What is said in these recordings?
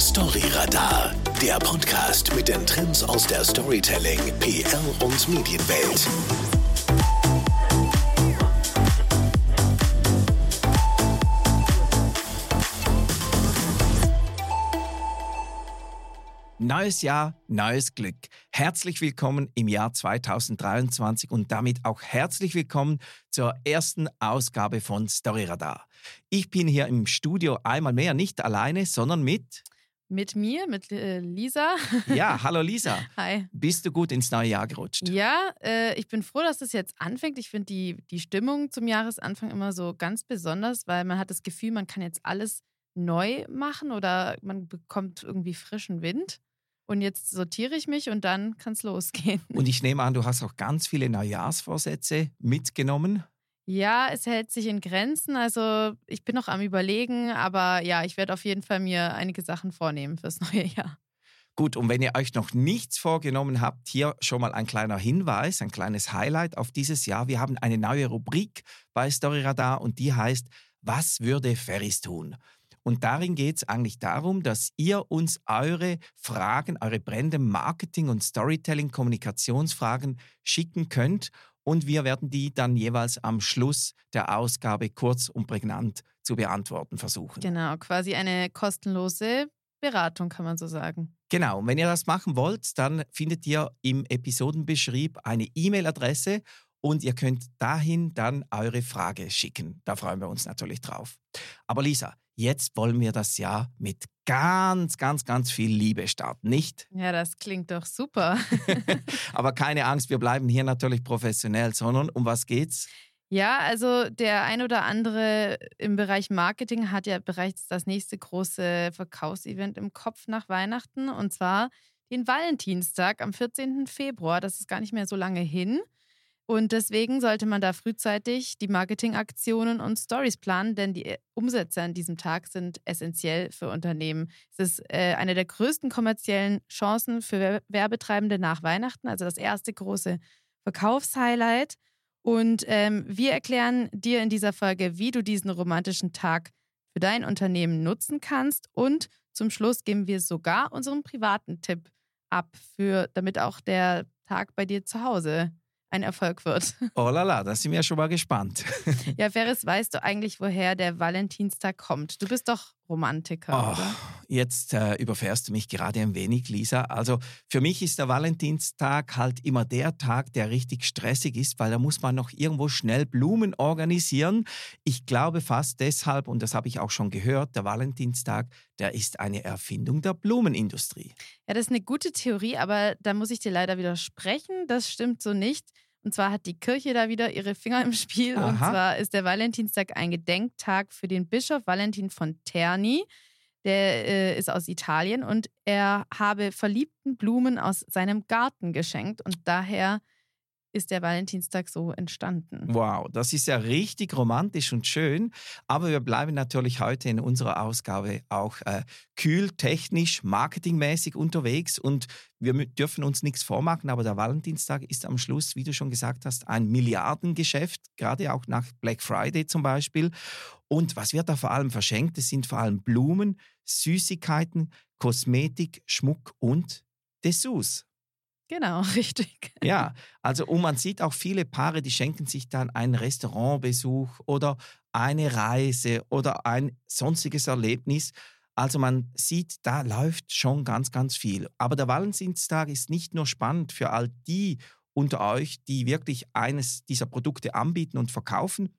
Story Radar, der Podcast mit den Trends aus der Storytelling-, PR- und Medienwelt. Neues Jahr, neues Glück. Herzlich willkommen im Jahr 2023 und damit auch herzlich willkommen zur ersten Ausgabe von Story Radar. Ich bin hier im Studio einmal mehr nicht alleine, sondern mit Lisa. Ja, hallo Lisa. Hi. Bist du gut ins neue Jahr gerutscht? Ja, ich bin froh, dass es jetzt anfängt. Ich finde die Stimmung zum Jahresanfang immer so ganz besonders, weil man hat das Gefühl, man kann jetzt alles neu machen oder man bekommt irgendwie frischen Wind. Und jetzt sortiere ich mich und dann kann es losgehen. Und ich nehme an, du hast auch ganz viele Neujahrsvorsätze mitgenommen. Ja, es hält sich in Grenzen. Also ich bin noch am Überlegen, aber ja, ich werde auf jeden Fall mir einige Sachen vornehmen fürs neue Jahr. Gut, und wenn ihr euch noch nichts vorgenommen habt, hier schon mal ein kleiner Hinweis, ein kleines Highlight auf dieses Jahr. Wir haben eine neue Rubrik bei Story Radar und die heißt, was würde Ferris tun? Und darin geht es eigentlich darum, dass ihr uns eure Fragen, eure Brände, Marketing- und Storytelling-Kommunikationsfragen schicken könnt. Und wir werden die dann jeweils am Schluss der Ausgabe kurz und prägnant zu beantworten versuchen. Genau, quasi eine kostenlose Beratung, kann man so sagen. Genau, und wenn ihr das machen wollt, dann findet ihr im Episodenbeschrieb eine E-Mail-Adresse und ihr könnt dahin dann eure Frage schicken. Da freuen wir uns natürlich drauf. Aber Lisa, jetzt wollen wir das Jahr mit ganz, ganz, ganz viel Liebe starten, nicht? Ja, das klingt doch super. Aber keine Angst, wir bleiben hier natürlich professionell, sondern um was geht's? Ja, also der ein oder andere im Bereich Marketing hat ja bereits das nächste große Verkaufsevent im Kopf nach Weihnachten und zwar den Valentinstag am 14. Februar. Das ist gar nicht mehr so lange hin. Und deswegen sollte man da frühzeitig die Marketingaktionen und Stories planen, denn die Umsätze an diesem Tag sind essentiell für Unternehmen. Es ist eine der größten kommerziellen Chancen für Werbetreibende nach Weihnachten, also das erste große Verkaufshighlight. Und wir erklären dir in dieser Folge, wie du diesen romantischen Tag für dein Unternehmen nutzen kannst. Und zum Schluss geben wir sogar unseren privaten Tipp ab, damit auch der Tag bei dir zu Hause ein Erfolg wird. Oh la la, da sind wir schon mal gespannt. Ja, Ferris, weißt du eigentlich, woher der Valentinstag kommt? Du bist doch Romantiker, oder? Jetzt überfährst du mich gerade ein wenig, Lisa. Also für mich ist der Valentinstag halt immer der Tag, der richtig stressig ist, weil da muss man noch irgendwo schnell Blumen organisieren. Ich glaube fast deshalb, und das habe ich auch schon gehört, der Valentinstag, der ist eine Erfindung der Blumenindustrie. Ja, das ist eine gute Theorie, aber da muss ich dir leider widersprechen. Das stimmt so nicht. Und zwar hat die Kirche da wieder ihre Finger im Spiel. Aha. Und zwar ist der Valentinstag ein Gedenktag für den Bischof Valentin von Terni. Der ist aus Italien und er habe verliebten Blumen aus seinem Garten geschenkt. Und daher ist der Valentinstag so entstanden. Wow, das ist ja richtig romantisch und schön. Aber wir bleiben natürlich heute in unserer Ausgabe auch kühl, technisch, marketingmäßig unterwegs. Und wir dürfen uns nichts vormachen, aber der Valentinstag ist am Schluss, wie du schon gesagt hast, ein Milliardengeschäft, gerade auch nach Black Friday zum Beispiel. Und was wird da vor allem verschenkt? Es sind vor allem Blumen, Süßigkeiten, Kosmetik, Schmuck und Dessous. Genau, richtig. Ja, also und man sieht auch viele Paare, die schenken sich dann einen Restaurantbesuch oder eine Reise oder ein sonstiges Erlebnis. Also man sieht, da läuft schon ganz, ganz viel. Aber der Valentinstag ist nicht nur spannend für all die unter euch, die wirklich eines dieser Produkte anbieten und verkaufen,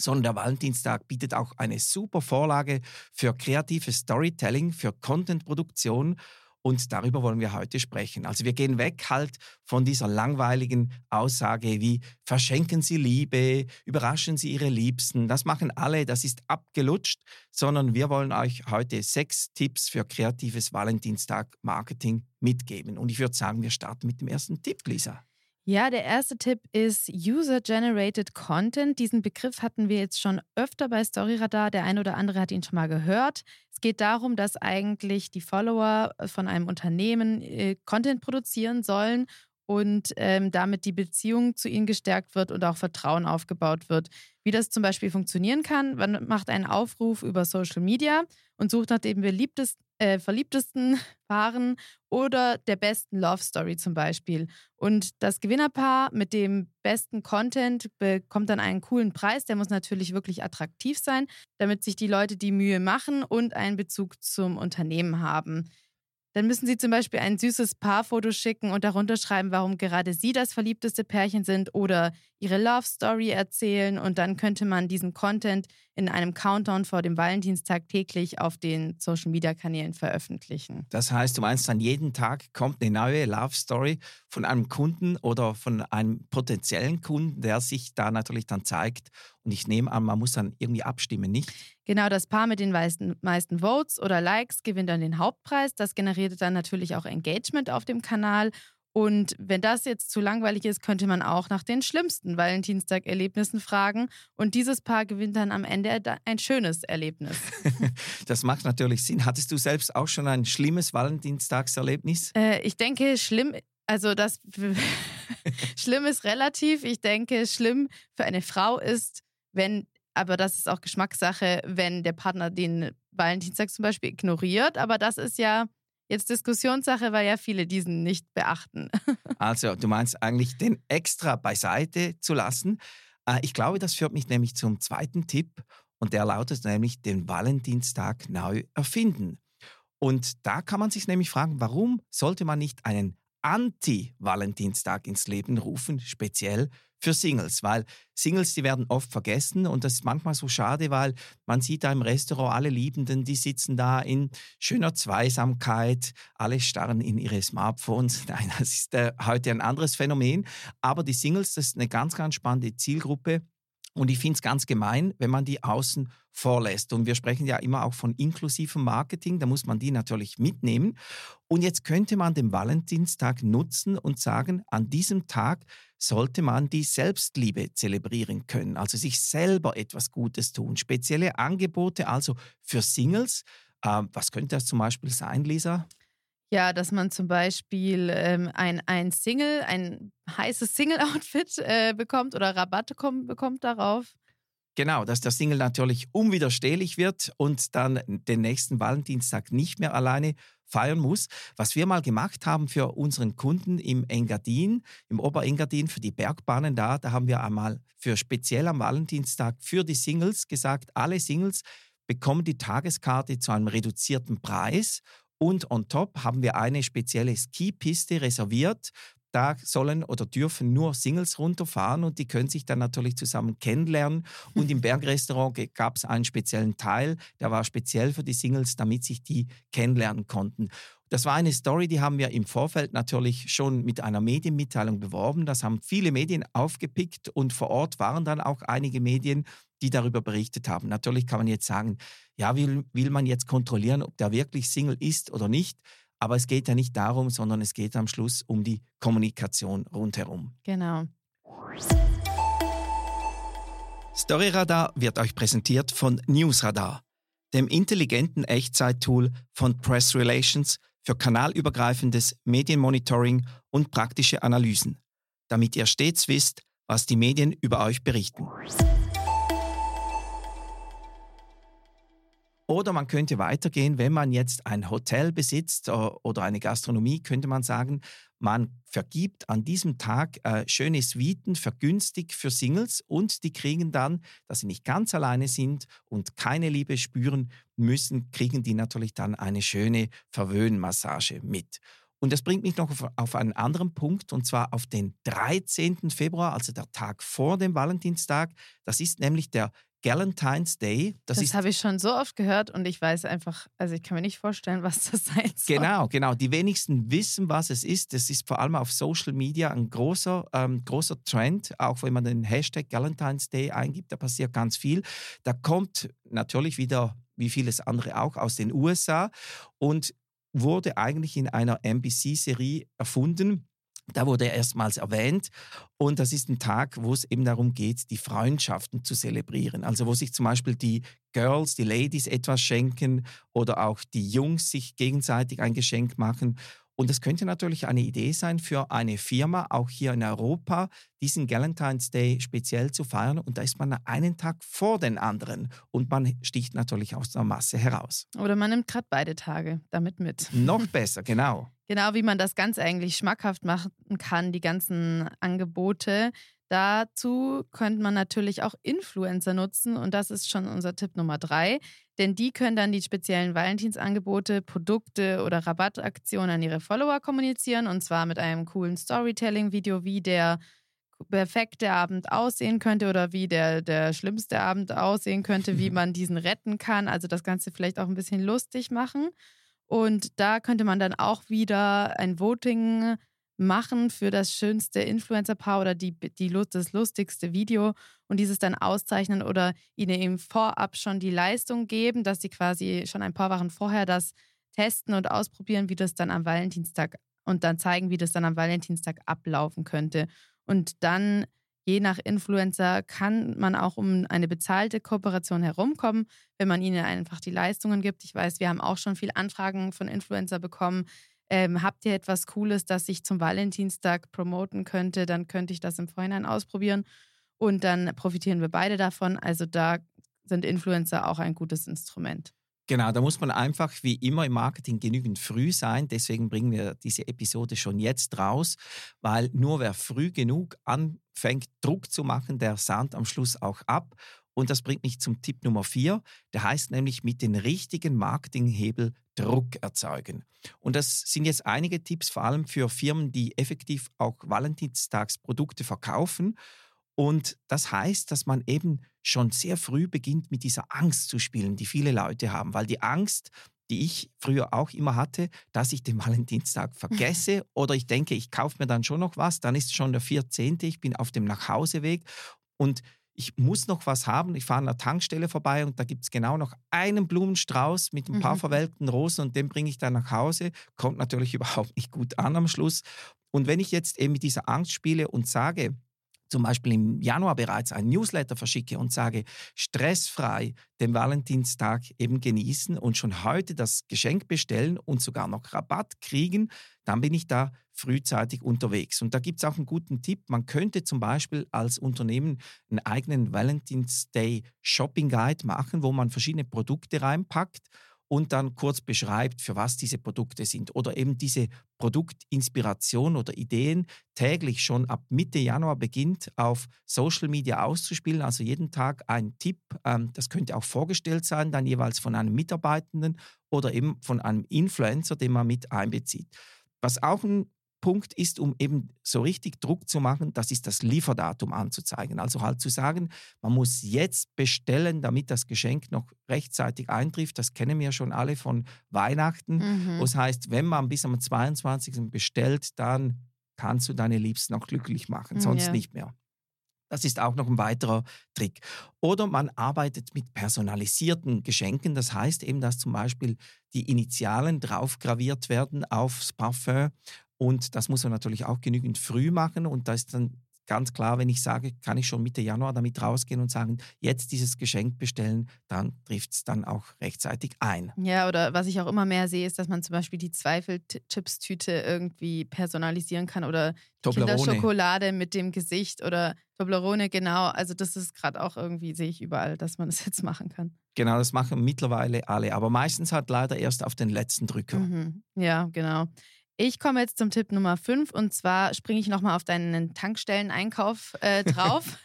sondern der Valentinstag bietet auch eine super Vorlage für kreatives Storytelling, für Contentproduktion. Und darüber wollen wir heute sprechen. Also wir gehen weg halt von dieser langweiligen Aussage wie verschenken Sie Liebe, überraschen Sie Ihre Liebsten. Das machen alle, das ist abgelutscht. Sondern wir wollen euch heute 6 Tipps für kreatives Valentinstag-Marketing mitgeben. Und ich würde sagen, wir starten mit dem ersten Tipp, Lisa. Ja, der erste Tipp ist User-Generated Content. Diesen Begriff hatten wir jetzt schon öfter bei Story Radar. Der ein oder andere hat ihn schon mal gehört. Es geht darum, dass eigentlich die Follower von einem Unternehmen Content produzieren sollen und damit die Beziehung zu ihnen gestärkt wird und auch Vertrauen aufgebaut wird. Wie das zum Beispiel funktionieren kann, man macht einen Aufruf über Social Media und sucht nach dem beliebtesten verliebtesten Paaren oder der besten Love Story zum Beispiel. Und das Gewinnerpaar mit dem besten Content bekommt dann einen coolen Preis. Der muss natürlich wirklich attraktiv sein, damit sich die Leute die Mühe machen und einen Bezug zum Unternehmen haben. Dann müssen Sie zum Beispiel ein süßes Paarfoto schicken und darunter schreiben, warum gerade Sie das verliebteste Pärchen sind oder Ihre Love Story erzählen. Und dann könnte man diesen Content in einem Countdown vor dem Valentinstag täglich auf den Social-Media-Kanälen veröffentlichen. Das heißt, du meinst, an jeden Tag kommt eine neue Love Story von einem Kunden oder von einem potenziellen Kunden, der sich da natürlich dann zeigt. Und ich nehme an, man muss dann irgendwie abstimmen, nicht? Genau, das Paar mit den meisten Votes oder Likes gewinnt dann den Hauptpreis. Das generiert dann natürlich auch Engagement auf dem Kanal. Und wenn das jetzt zu langweilig ist, könnte man auch nach den schlimmsten Valentinstag-Erlebnissen fragen. Und dieses Paar gewinnt dann am Ende ein schönes Erlebnis. Das macht natürlich Sinn. Hattest du selbst auch schon ein schlimmes Valentinstagserlebnis? Ich denke, schlimm, also das schlimm ist relativ. Ich denke, schlimm für eine Frau ist, wenn, aber das ist auch Geschmackssache, wenn der Partner den Valentinstag zum Beispiel ignoriert. Aber das ist ja jetzt Diskussionssache, weil ja viele diesen nicht beachten. Also, du meinst eigentlich, den extra beiseite zu lassen. Ich glaube, das führt mich nämlich zum zweiten Tipp. Und der lautet nämlich, den Valentinstag neu erfinden. Und da kann man sich nämlich fragen, warum sollte man nicht einen Anti-Valentinstag ins Leben rufen, speziell für Singles, weil Singles, die werden oft vergessen und das ist manchmal so schade, weil man sieht da im Restaurant alle Liebenden, die sitzen da in schöner Zweisamkeit, alle starren in ihre Smartphones. Nein, das ist heute ein anderes Phänomen, aber die Singles, das ist eine ganz, ganz spannende Zielgruppe. Und ich finde es ganz gemein, wenn man die außen vorlässt. Und wir sprechen ja immer auch von inklusivem Marketing, da muss man die natürlich mitnehmen. Und jetzt könnte man den Valentinstag nutzen und sagen, an diesem Tag sollte man die Selbstliebe zelebrieren können, also sich selber etwas Gutes tun. Spezielle Angebote also für Singles. Was könnte das zum Beispiel sein, Lisa? Ja, dass man zum Beispiel ein heißes Single-Outfit bekommt oder Rabatte bekommt darauf. Genau, dass der Single natürlich unwiderstehlich wird und dann den nächsten Valentinstag nicht mehr alleine feiern muss. Was wir mal gemacht haben für unseren Kunden im Engadin, im Oberengadin, für die Bergbahnen da haben wir einmal für speziell am Valentinstag für die Singles gesagt, alle Singles bekommen die Tageskarte zu einem reduzierten Preis. Und on top haben wir eine spezielle Skipiste reserviert. Da sollen oder dürfen nur Singles runterfahren und die können sich dann natürlich zusammen kennenlernen. Und im Bergrestaurant gab es einen speziellen Teil, der war speziell für die Singles, damit sich die kennenlernen konnten. Das war eine Story, die haben wir im Vorfeld natürlich schon mit einer Medienmitteilung beworben. Das haben viele Medien aufgepickt und vor Ort waren dann auch einige Medien, die darüber berichtet haben. Natürlich kann man jetzt sagen, ja, will man jetzt kontrollieren, ob der wirklich Single ist oder nicht. Aber es geht ja nicht darum, sondern es geht am Schluss um die Kommunikation rundherum. Genau. Story Radar wird euch präsentiert von News Radar, dem intelligenten Echtzeit-Tool von Press Relations für kanalübergreifendes Medienmonitoring und praktische Analysen, damit ihr stets wisst, was die Medien über euch berichten. Oder man könnte weitergehen, wenn man jetzt ein Hotel besitzt oder eine Gastronomie, könnte man sagen, man vergibt an diesem Tag schöne Suiten vergünstigt für Singles und die kriegen dann, dass sie nicht ganz alleine sind und keine Liebe spüren müssen, kriegen die natürlich dann eine schöne Verwöhnmassage mit. Und das bringt mich noch auf einen anderen Punkt, und zwar auf den 13. Februar, also der Tag vor dem Valentinstag. Das ist nämlich der Galentine's Day. Das habe ich schon so oft gehört und ich weiß einfach, also ich kann mir nicht vorstellen, was das sein soll. Genau. Die wenigsten wissen, was es ist. Das ist vor allem auf Social Media ein großer Trend. Auch wenn man den Hashtag Galentine's Day eingibt, da passiert ganz viel. Da kommt natürlich wieder, wie vieles andere auch, aus den USA und wurde eigentlich in einer NBC-Serie erfunden. Da wurde er erstmals erwähnt und das ist ein Tag, wo es eben darum geht, die Freundschaften zu zelebrieren. Also wo sich zum Beispiel die Girls, die Ladies etwas schenken oder auch die Jungs sich gegenseitig ein Geschenk machen. Und das könnte natürlich eine Idee sein für eine Firma, auch hier in Europa, diesen Galentine's Day speziell zu feiern. Und da ist man einen Tag vor den anderen und man sticht natürlich aus der Masse heraus. Oder man nimmt gerade beide Tage damit mit. Noch besser, genau. Genau, wie man das ganz eigentlich schmackhaft machen kann, die ganzen Angebote. Dazu könnte man natürlich auch Influencer nutzen und das ist schon unser Tipp Nummer 3, denn die können dann die speziellen Valentinsangebote, Produkte oder Rabattaktionen an ihre Follower kommunizieren und zwar mit einem coolen Storytelling-Video, wie der perfekte Abend aussehen könnte oder wie der schlimmste Abend aussehen könnte, wie man diesen retten kann, also das Ganze vielleicht auch ein bisschen lustig machen und da könnte man dann auch wieder ein Voting machen für das schönste Influencer-Paar oder das lustigste Video und dieses dann auszeichnen oder ihnen eben vorab schon die Leistung geben, dass sie quasi schon ein paar Wochen vorher das testen und ausprobieren, wie das dann am Valentinstag und dann zeigen, wie das dann am Valentinstag ablaufen könnte. Und dann, je nach Influencer, kann man auch um eine bezahlte Kooperation herumkommen, wenn man ihnen einfach die Leistungen gibt. Ich weiß, wir haben auch schon viele Anfragen von Influencer bekommen. Habt ihr etwas Cooles, das ich zum Valentinstag promoten könnte, dann könnte ich das im Vorhinein ausprobieren und dann profitieren wir beide davon. Also da sind Influencer auch ein gutes Instrument. Genau, da muss man einfach wie immer im Marketing genügend früh sein. Deswegen bringen wir diese Episode schon jetzt raus, weil nur wer früh genug anfängt, Druck zu machen, der sahnt am Schluss auch ab. Und das bringt mich zum Tipp Nummer 4. Der heißt nämlich, mit den richtigen Marketinghebel Druck erzeugen. Und das sind jetzt einige Tipps, vor allem für Firmen, die effektiv auch Valentinstagsprodukte verkaufen. Und das heißt, dass man eben schon sehr früh beginnt, mit dieser Angst zu spielen, die viele Leute haben. Weil die Angst, die ich früher auch immer hatte, dass ich den Valentinstag vergesse oder ich denke, ich kaufe mir dann schon noch was, dann ist schon der 14., ich bin auf dem Nachhauseweg und ich muss noch was haben, ich fahre an der Tankstelle vorbei und da gibt es genau noch einen Blumenstrauß mit ein paar verwelkten Rosen und den bringe ich dann nach Hause. Kommt natürlich überhaupt nicht gut an am Schluss. Und wenn ich jetzt eben mit dieser Angst spiele und sage, zum Beispiel im Januar bereits einen Newsletter verschicke und sage, stressfrei den Valentinstag eben genießen und schon heute das Geschenk bestellen und sogar noch Rabatt kriegen, dann bin ich da frühzeitig unterwegs. Und da gibt es auch einen guten Tipp. Man könnte zum Beispiel als Unternehmen einen eigenen Valentine's Day Shopping Guide machen, wo man verschiedene Produkte reinpackt und dann kurz beschreibt, für was diese Produkte sind oder eben diese Produktinspiration oder Ideen täglich schon ab Mitte Januar beginnt, auf Social Media auszuspielen. Also jeden Tag ein Tipp. Das könnte auch vorgestellt sein, dann jeweils von einem Mitarbeitenden oder eben von einem Influencer, den man mit einbezieht. Was auch ein Punkt ist, um eben so richtig Druck zu machen, das ist das Lieferdatum anzuzeigen. Also halt zu sagen, man muss jetzt bestellen, damit das Geschenk noch rechtzeitig eintrifft. Das kennen wir schon alle von Weihnachten. Das heißt, wenn man bis am 22. bestellt, dann kannst du deine Liebsten auch glücklich machen, sonst nicht mehr. Das ist auch noch ein weiterer Trick. Oder man arbeitet mit personalisierten Geschenken. Das heißt eben, dass zum Beispiel die Initialen drauf graviert werden aufs Parfum. Und das muss man natürlich auch genügend früh machen. Und da ist dann ganz klar, wenn ich sage, kann ich schon Mitte Januar damit rausgehen und sagen, jetzt dieses Geschenk bestellen, dann trifft es dann auch rechtzeitig ein. Ja, oder was ich auch immer mehr sehe, ist, dass man zum Beispiel die Zweifel-Chips-Tüte irgendwie personalisieren kann oder die Kinderschokolade mit dem Gesicht oder Toblerone, genau. Also das ist gerade auch irgendwie, sehe ich überall, dass man das jetzt machen kann. Genau, das machen mittlerweile alle. Aber meistens halt leider erst auf den letzten Drücker. Ja, genau. Ich komme jetzt zum Tipp Nummer 5 und zwar springe ich nochmal auf deinen Tankstellen-Einkauf drauf.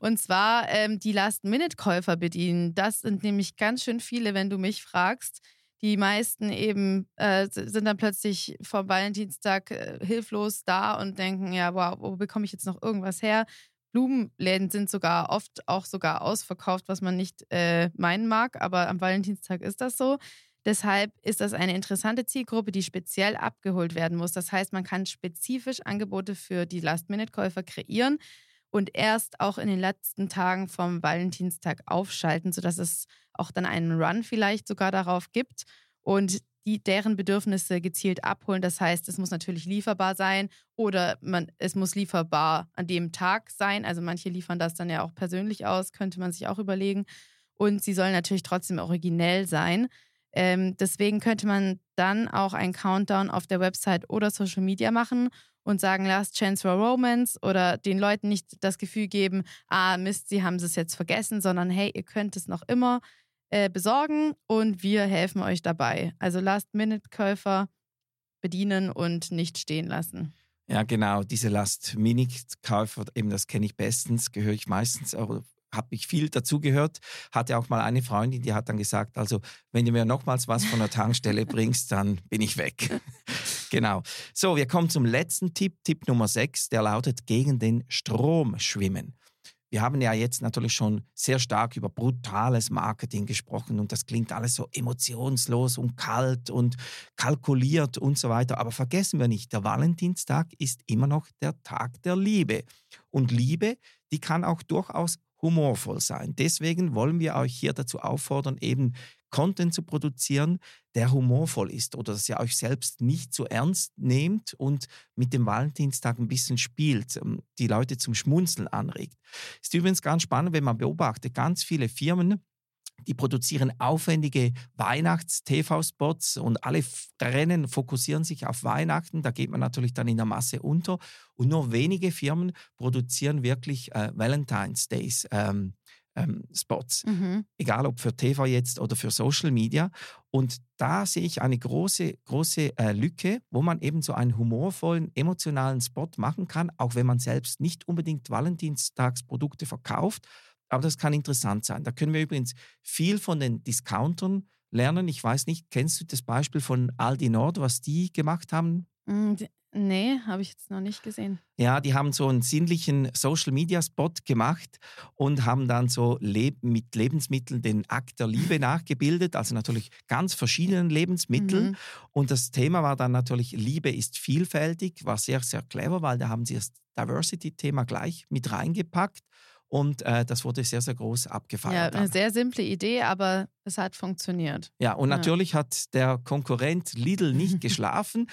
Und zwar die Last-Minute-Käufer bedienen. Das sind nämlich ganz schön viele, wenn du mich fragst. Die meisten eben sind dann plötzlich vor Valentinstag hilflos da und denken, ja, wow, wo bekomme ich jetzt noch irgendwas her? Blumenläden sind sogar oft auch sogar ausverkauft, was man nicht meinen mag, aber am Valentinstag ist das so. Deshalb ist das eine interessante Zielgruppe, die speziell abgeholt werden muss. Das heißt, man kann spezifisch Angebote für die Last-Minute-Käufer kreieren und erst auch in den letzten Tagen vom Valentinstag aufschalten, sodass es auch dann einen Run vielleicht sogar darauf gibt und deren Bedürfnisse gezielt abholen. Das heißt, es muss natürlich lieferbar sein oder es muss lieferbar an dem Tag sein. Also manche liefern das dann ja auch persönlich aus, könnte man sich auch überlegen. Und sie sollen natürlich trotzdem originell sein. Deswegen könnte man dann auch einen Countdown auf der Website oder Social Media machen und sagen, Last Chance for Romance, oder den Leuten nicht das Gefühl geben, ah Mist, sie haben es jetzt vergessen, sondern hey, ihr könnt es noch immer besorgen und wir helfen euch dabei. Also Last-Minute-Käufer bedienen und nicht stehen lassen. Ja, genau, diese Last-Minute-Käufer, eben das kenne ich bestens, gehöre ich meistens auch, habe ich viel dazugehört. Hatte auch mal eine Freundin, die hat dann gesagt, also wenn du mir nochmals was von der Tankstelle bringst, dann bin ich weg. Genau. So, wir kommen zum letzten Tipp, Tipp Nummer 6, der lautet, gegen den Strom schwimmen. Wir haben ja jetzt natürlich schon sehr stark über brutales Marketing gesprochen und das klingt alles so emotionslos und kalt und kalkuliert und so weiter. Aber vergessen wir nicht, der Valentinstag ist immer noch der Tag der Liebe. Und Liebe, die kann auch durchaus humorvoll sein. Deswegen wollen wir euch hier dazu auffordern, eben Content zu produzieren, der humorvoll ist oder dass ihr euch selbst nicht zu ernst nehmt und mit dem Valentinstag ein bisschen spielt, die Leute zum Schmunzeln anregt. Ist übrigens ganz spannend, wenn man beobachtet, ganz viele Firmen, die produzieren aufwendige Weihnachts-TV-Spots und alle Rennen fokussieren sich auf Weihnachten. Da geht man natürlich dann in der Masse unter. Und nur wenige Firmen produzieren wirklich Valentine's Days Spots. Mhm. Egal ob für TV jetzt oder für Social Media. Und da sehe ich eine große, große Lücke, wo man eben so einen humorvollen, emotionalen Spot machen kann, auch wenn man selbst nicht unbedingt Valentinstagsprodukte verkauft. Aber das kann interessant sein. Da können wir übrigens viel von den Discountern lernen. Ich weiß nicht, kennst du das Beispiel von Aldi Nord, was die gemacht haben? Nee, habe ich jetzt noch nicht gesehen. Ja, die haben so einen sinnlichen Social-Media-Spot gemacht und haben dann so mit Lebensmitteln den Akt der Liebe nachgebildet, also natürlich ganz verschiedenen Lebensmitteln. Mhm. Und das Thema war dann natürlich, Liebe ist vielfältig, war sehr, sehr clever, weil da haben sie das Diversity-Thema gleich mit reingepackt. Und das wurde sehr, sehr groß abgefeiert. Ja, eine sehr simple Idee, aber es hat funktioniert. Ja, und natürlich hat der Konkurrent Lidl nicht geschlafen.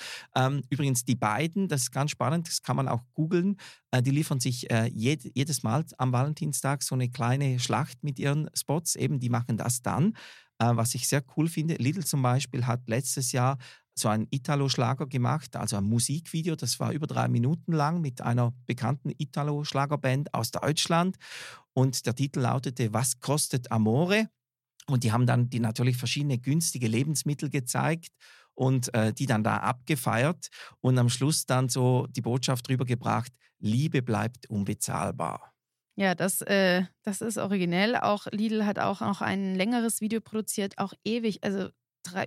Übrigens, die beiden, das ist ganz spannend, das kann man auch googeln, die liefern sich jedes Mal am Valentinstag so eine kleine Schlacht mit ihren Spots. Eben, die machen das dann, was ich sehr cool finde. Lidl zum Beispiel hat letztes Jahr so einen Italo-Schlager gemacht, also ein Musikvideo, das war über 3 Minuten lang mit einer bekannten Italo-Schlagerband aus Deutschland und der Titel lautete Was kostet Amore? Und die haben dann natürlich verschiedene günstige Lebensmittel gezeigt und die dann da abgefeiert und am Schluss dann so die Botschaft rübergebracht, Liebe bleibt unbezahlbar. Ja, das ist originell. Auch Lidl hat auch noch ein längeres Video produziert, auch ewig, also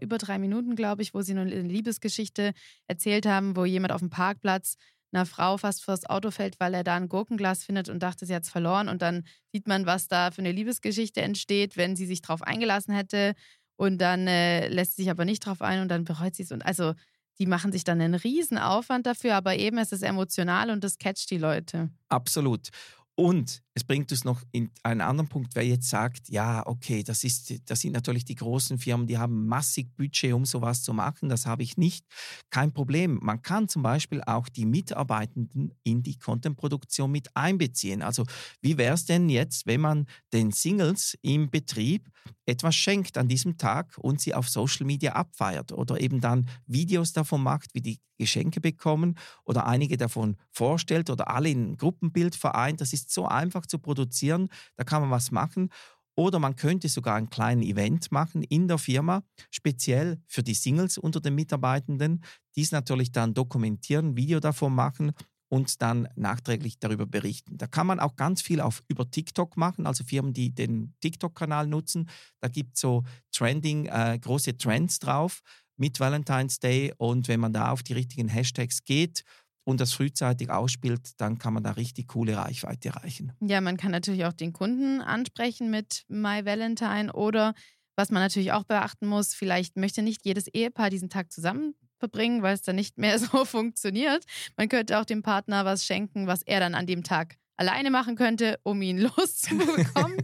über 3 Minuten, glaube ich, wo sie eine Liebesgeschichte erzählt haben, wo jemand auf dem Parkplatz einer Frau fast vors Auto fällt, weil er da ein Gurkenglas findet und dachte, sie hat es verloren. Und dann sieht man, was da für eine Liebesgeschichte entsteht, wenn sie sich drauf eingelassen hätte. Und dann lässt sie sich aber nicht drauf ein und dann bereut sie es. Und also die machen sich dann einen riesen Aufwand dafür, aber eben es ist emotional und das catcht die Leute. Absolut. Und es bringt uns noch in einen anderen Punkt, wer jetzt sagt, ja, okay, das sind natürlich die großen Firmen, die haben massig Budget, um sowas zu machen, das habe ich nicht. Kein Problem, man kann zum Beispiel auch die Mitarbeitenden in die Content-Produktion mit einbeziehen. Also wie wäre es denn jetzt, wenn man den Singles im Betrieb etwas schenkt an diesem Tag und sie auf Social Media abfeiert oder eben dann Videos davon macht, wie die Geschenke bekommen oder einige davon vorstellt oder alle in ein Gruppenbild vereint. Das ist so einfach zu produzieren, da kann man was machen. Oder man könnte sogar ein kleines Event machen in der Firma, speziell für die Singles unter den Mitarbeitenden, dies natürlich dann dokumentieren, Video davon machen und dann nachträglich darüber berichten. Da kann man auch ganz viel über TikTok machen, also Firmen, die den TikTok-Kanal nutzen. Da gibt es so große Trends drauf mit Valentine's Day und wenn man da auf die richtigen Hashtags geht und das frühzeitig ausspielt, dann kann man da richtig coole Reichweite erreichen. Ja, man kann natürlich auch den Kunden ansprechen mit My Valentine oder was man natürlich auch beachten muss, vielleicht möchte nicht jedes Ehepaar diesen Tag zusammen verbringen, weil es dann nicht mehr so funktioniert. Man könnte auch dem Partner was schenken, was er dann an dem Tag alleine machen könnte, um ihn loszubekommen.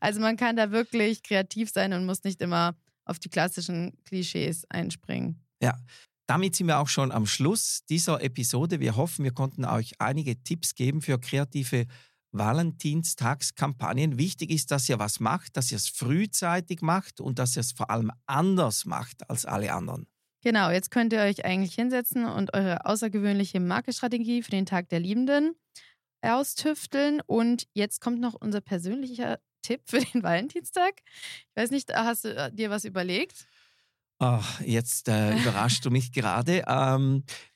Also man kann da wirklich kreativ sein und muss nicht immer auf die klassischen Klischees einspringen. Ja, damit sind wir auch schon am Schluss dieser Episode. Wir hoffen, wir konnten euch einige Tipps geben für kreative Valentinstagskampagnen. Wichtig ist, dass ihr was macht, dass ihr es frühzeitig macht und dass ihr es vor allem anders macht als alle anderen. Genau, jetzt könnt ihr euch eigentlich hinsetzen und eure außergewöhnliche Marketingstrategie für den Tag der Liebenden austüfteln. Und jetzt kommt noch unser persönlicher Tipp für den Valentinstag. Ich weiß nicht, hast du dir was überlegt? Ach, jetzt überraschst du mich gerade.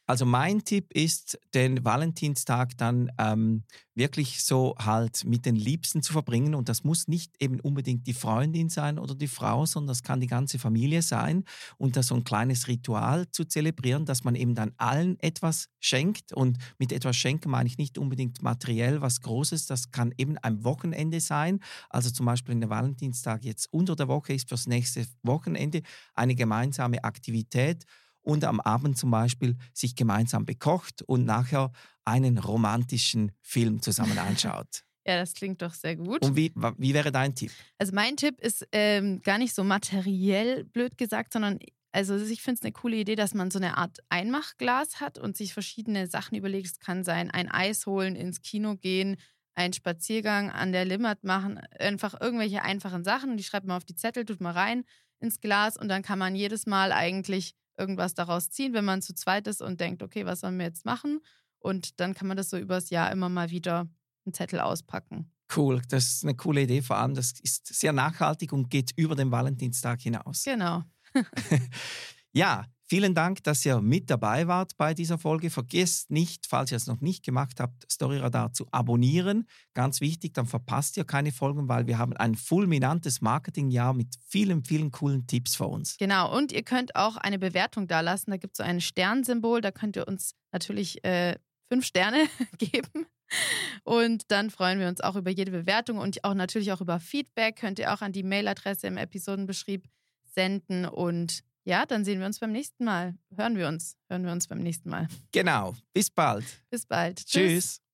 Also mein Tipp ist, den Valentinstag dann wirklich so halt mit den Liebsten zu verbringen. Und das muss nicht eben unbedingt die Freundin sein oder die Frau, sondern das kann die ganze Familie sein. Und da so ein kleines Ritual zu zelebrieren, dass man eben dann allen etwas schenkt. Und mit etwas schenken meine ich nicht unbedingt materiell was Großes. Das kann eben ein Wochenende sein. Also zum Beispiel in der Valentinstag jetzt unter der Woche ist fürs nächste Wochenende eine gemeinsame Aktivität. Und am Abend zum Beispiel sich gemeinsam bekocht und nachher einen romantischen Film zusammen anschaut. Ja, das klingt doch sehr gut. Und wie wäre dein Tipp? Also mein Tipp ist gar nicht so materiell, blöd gesagt, sondern also ich finde es eine coole Idee, dass man so eine Art Einmachglas hat und sich verschiedene Sachen überlegt. Es kann sein, ein Eis holen, ins Kino gehen, einen Spaziergang an der Limmat machen, einfach irgendwelche einfachen Sachen. Die schreibt man auf die Zettel, tut man rein ins Glas und dann kann man jedes Mal eigentlich irgendwas daraus ziehen, wenn man zu zweit ist und denkt, okay, was sollen wir jetzt machen? Und dann kann man das so übers Jahr immer mal wieder einen Zettel auspacken. Cool, das ist eine coole Idee, vor allem das ist sehr nachhaltig und geht über den Valentinstag hinaus. Genau. Ja, vielen Dank, dass ihr mit dabei wart bei dieser Folge. Vergesst nicht, falls ihr es noch nicht gemacht habt, Story Radar zu abonnieren. Ganz wichtig, dann verpasst ihr keine Folgen, weil wir haben ein fulminantes Marketingjahr mit vielen, vielen coolen Tipps für uns. Genau, und ihr könnt auch eine Bewertung dalassen. Da gibt es so ein Sternsymbol, da könnt ihr uns natürlich 5 Sterne geben. Und dann freuen wir uns auch über jede Bewertung und auch natürlich auch über Feedback. Könnt ihr auch an die Mailadresse im Episodenbeschrieb senden und ja, dann sehen wir uns beim nächsten Mal. Hören wir uns beim nächsten Mal. Genau. Bis bald. Tschüss.